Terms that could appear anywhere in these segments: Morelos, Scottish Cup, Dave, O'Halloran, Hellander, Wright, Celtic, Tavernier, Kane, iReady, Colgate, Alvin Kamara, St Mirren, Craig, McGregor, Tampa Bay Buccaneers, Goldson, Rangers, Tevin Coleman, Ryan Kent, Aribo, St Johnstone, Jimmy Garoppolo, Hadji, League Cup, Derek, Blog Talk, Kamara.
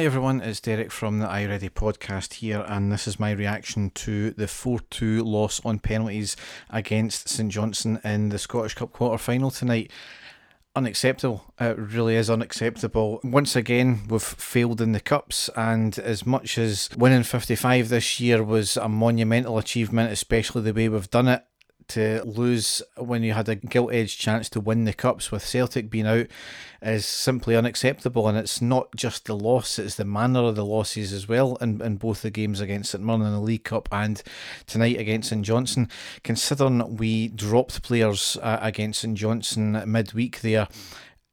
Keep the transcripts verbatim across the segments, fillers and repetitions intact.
Hi everyone, it's Derek from the iReady podcast here, and this is my reaction to the four two loss on penalties against St Johnstone in the Scottish Cup quarter-final tonight. Unacceptable. It really is unacceptable. Once again, we've failed in the cups, and as much as winning fifty-five this year was a monumental achievement, especially the way we've done it, to lose when you had a gilt-edged chance to win the cups with Celtic being out is simply unacceptable. And it's not just the loss, it's the manner of the losses as well in, in both the games against St Mirren in the League Cup and tonight against St Johnstone. Considering we dropped players uh, against St Johnstone midweek there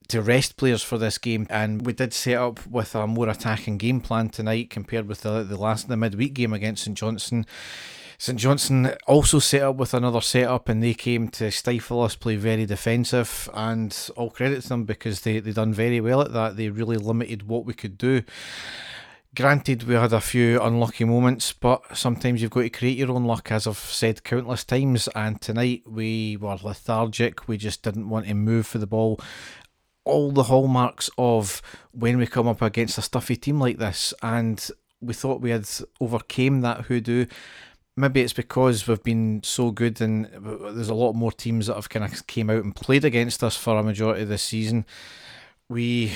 to rest players for this game, and we did set up with a more attacking game plan tonight compared with the, the last the midweek game against St Johnstone. St Johnstone also set up with another setup, and they came to stifle us, play very defensive, and all credit to them because they, they done very well at that. They really limited what we could do. Granted, we had a few unlucky moments, but sometimes you've got to create your own luck, as I've said countless times, and tonight we were lethargic. We just didn't want to move for the ball. All the hallmarks of when we come up against a stuffy team like this, and we thought we had overcame that hoodoo. Maybe it's because we've been so good, and there's a lot more teams that have kind of came out and played against us for a majority of this season. We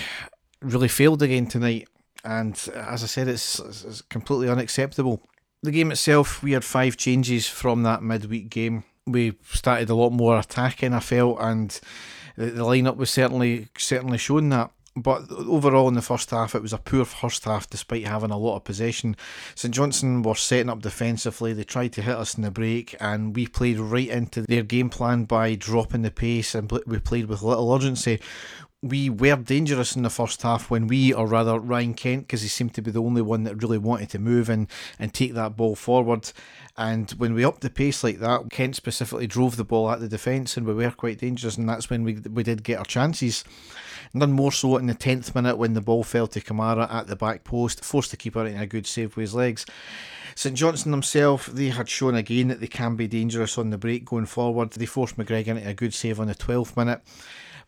really failed again tonight, and as I said, it's, it's completely unacceptable. The game itself, we had five changes from that midweek game. We started a lot more attacking, I felt, and the, the lineup was certainly certainly showing that. But overall in the first half, it was a poor first half despite having a lot of possession. St Johnstone were setting up defensively, they tried to hit us in the break, and we played right into their game plan by dropping the pace, and we played with little urgency. We were dangerous in the first half when we, or rather Ryan Kent, because he seemed to be the only one that really wanted to move and, and take that ball forward. And when we upped the pace like that, Kent specifically drove the ball at the defence, and we were quite dangerous, and that's when we we did get our chances. None more so in the tenth minute when the ball fell to Kamara at the back post, forced the keeper in a good save with his legs. St Johnstone themselves, they had shown again that they can be dangerous on the break going forward. They forced McGregor into a good save on the twelfth minute.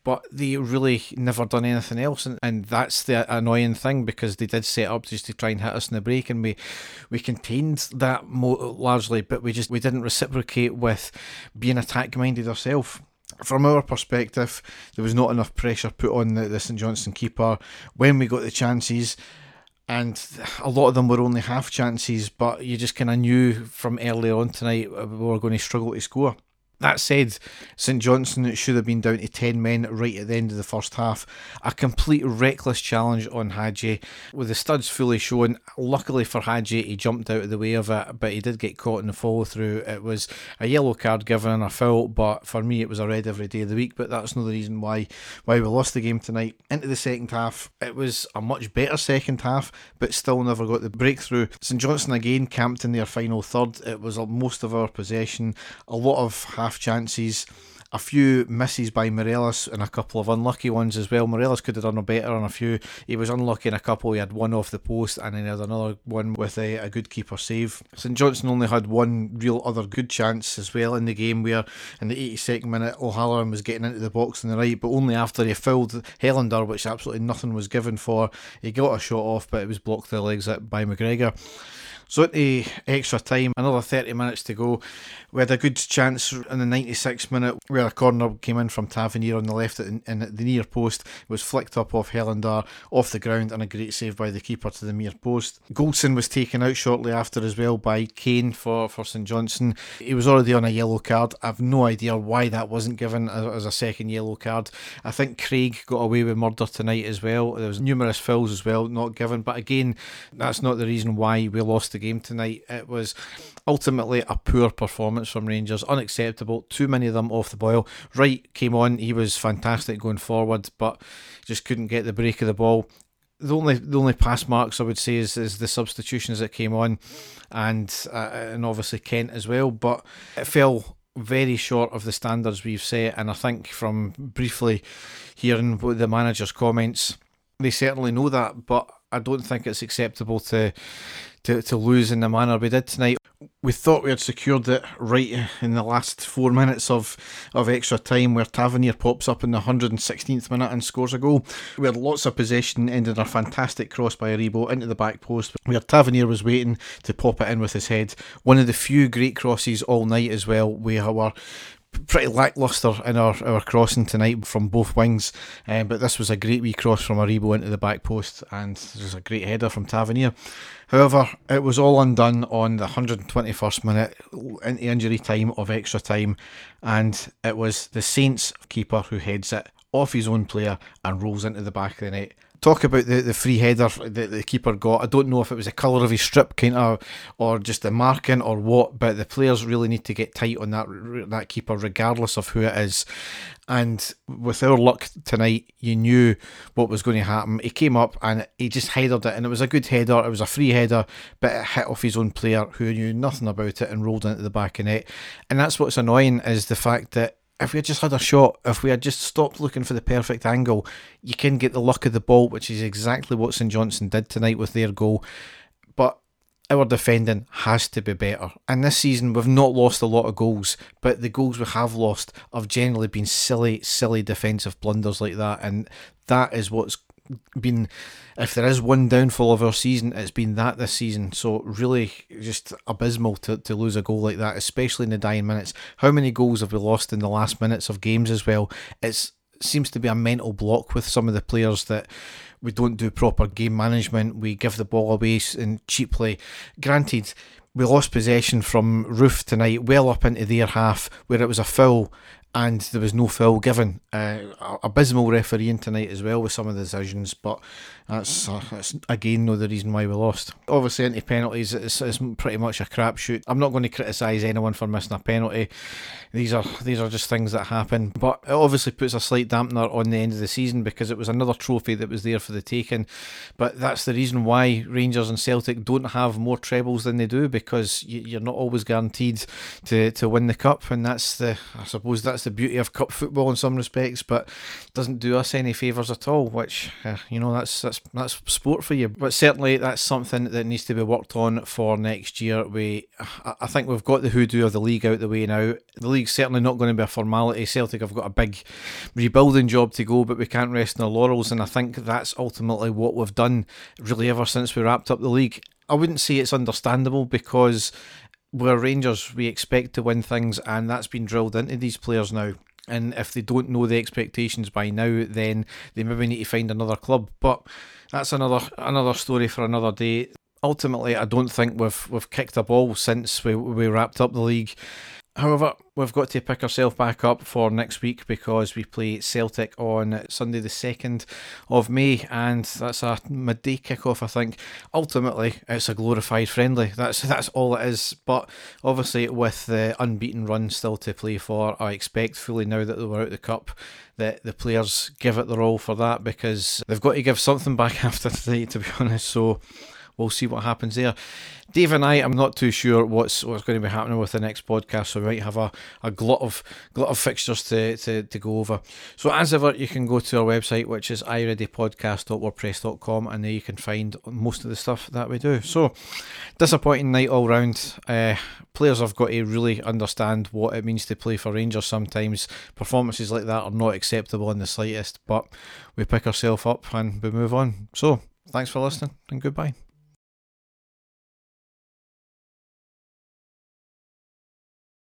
But they really never done anything else, and, and that's the annoying thing, because they did set up just to try and hit us in the break, and we we contained that more largely, but we just we didn't reciprocate with being attack minded ourselves. From our perspective, there was not enough pressure put on the, the St Johnstone keeper when we got the chances. And a lot of them were only half chances, but you just kind of knew from earlier on tonight we were going to struggle to score. That said, St Johnstone should have been down to ten men right at the end of the first half. A complete reckless challenge on Hadji, with the studs fully shown. Luckily for Hadji, he jumped out of the way of it, but he did get caught in the follow through. It was a yellow card given and a foul, but for me it was a red every day of the week, but that's not the reason why, why we lost the game tonight. Into the second half, it was a much better second half, but still never got the breakthrough. St Johnstone again camped in their final third. It was most of our possession, a lot of half chances, a few misses by Morelos and a couple of unlucky ones as well. Morelos could have done better on a few. He was unlucky in a couple. He had one off the post, and then he had another one with a, a good keeper save. St Johnstone only had one real other good chance as well in the game, where in the eighty-second minute O'Halloran was getting into the box on the right, but only after he fouled Hellander, which absolutely nothing was given for. He got a shot off, but it was blocked to the legs by McGregor. So at the extra time, another thirty minutes to go, we had a good chance in the ninety-sixth minute where a corner came in from Tavernier on the left and at the near post. It was flicked up off Hellander, off the ground, and a great save by the keeper to the near post. Goldson was taken out shortly after as well by Kane for, for St Johnstone. He was already on a yellow card. I've no idea why that wasn't given as a second yellow card. I think Craig got away with murder tonight as well. There was numerous fouls as well, not given. But again, that's not the reason why we lost the game tonight. It was ultimately a poor performance from Rangers, unacceptable, too many of them off the boil. Wright came on, he was fantastic going forward, but just couldn't get the break of the ball. The only the only pass marks I would say is, is the substitutions that came on, and uh, and obviously Kent as well, but it fell very short of the standards we've set. And I think from briefly hearing the manager's comments, they certainly know that, but I don't think it's acceptable to, to to lose in the manner we did tonight. We thought we had secured it right in the last four minutes of, of extra time, where Tavernier pops up in the one hundred sixteenth minute and scores a goal. We had lots of possession, ending a fantastic cross by Aribo into the back post, where Tavernier was waiting to pop it in with his head. One of the few great crosses all night as well. We were pretty lacklustre in our, our crossing tonight from both wings, um, but this was a great wee cross from Aribo into the back post, and there was a great header from Tavernier. However, it was all undone on the one hundred twenty-first minute into injury time of extra time, and it was the Saints keeper who heads it off his own player and rolls into the back of the net. Talk about the, the free header that the keeper got. I don't know if it was the colour of his strip kind of, or just the marking or what, but the players really need to get tight on that that keeper regardless of who it is. And with our luck tonight, you knew what was going to happen. He came up and he just headed it, and it was a good header. It was a free header, but it hit off his own player who knew nothing about it and rolled into the back of net. And that's what's annoying, is the fact that if we had just had a shot, if we had just stopped looking for the perfect angle, you can get the luck of the ball, which is exactly what St Johnstone did tonight with their goal. But our defending has to be better. And this season, we've not lost a lot of goals, but the goals we have lost have generally been silly, silly defensive blunders like that. And that is what's been, if there is one downfall of our season, it's been that this season. So really just abysmal to, to lose a goal like that, especially in the dying minutes. How many goals have we lost in the last minutes of games as well? It's seems to be a mental block with some of the players, that we don't do proper game management. We give the ball away and cheaply. Granted, we lost possession from Roof tonight, well up into their half, where it was a foul, and there was no foul given. Uh, abysmal refereeing tonight as well with some of the decisions, but that's, uh, that's again no the reason why we lost. Obviously, into penalties, it's, it's pretty much a crapshoot. I'm not going to criticise anyone for missing a penalty. These are these are just things that happen, but it obviously puts a slight dampener on the end of the season, because it was another trophy that was there for the taking. But that's the reason why Rangers and Celtic don't have more trebles than they do, because you're not always guaranteed to, to win the cup, and that's the I suppose that's the beauty of cup football in some respects, but doesn't do us any favours at all, which uh, you know that's that's that's sport for you. But certainly that's something that needs to be worked on for next year. We I think we've got the hoodoo of the league out the way now. The league's certainly not going to be a formality. Celtic have got a big rebuilding job to go, but we can't rest on our laurels, and I think that's ultimately what we've done really ever since we wrapped up the league. I wouldn't say it's understandable, because we're Rangers, we expect to win things, and that's been drilled into these players now. And if they don't know the expectations by now, then they maybe need to find another club. But that's another another story for another day. Ultimately, I don't think we've we've kicked a ball since we we wrapped up the league. However, we've got to pick ourselves back up for next week, because we play Celtic on Sunday the second of May, and that's a midday kickoff, I think. Ultimately, it's a glorified friendly. That's that's all it is. But obviously, with the unbeaten run still to play for, I expect fully now that they were out of the cup that the players give it their all for that, because they've got to give something back after today, to be honest. So we'll see what happens there. Dave and I, I'm not too sure what's what's going to be happening with the next podcast, so we might have a, a glut of glut of fixtures to, to, to go over. So as ever, you can go to our website, which is i ready podcast dot wordpress dot com, and there you can find most of the stuff that we do. So, disappointing night all round. Uh, players have got to really understand what it means to play for Rangers sometimes. Performances like that are not acceptable in the slightest, but we pick ourselves up and we move on. So, thanks for listening, and goodbye.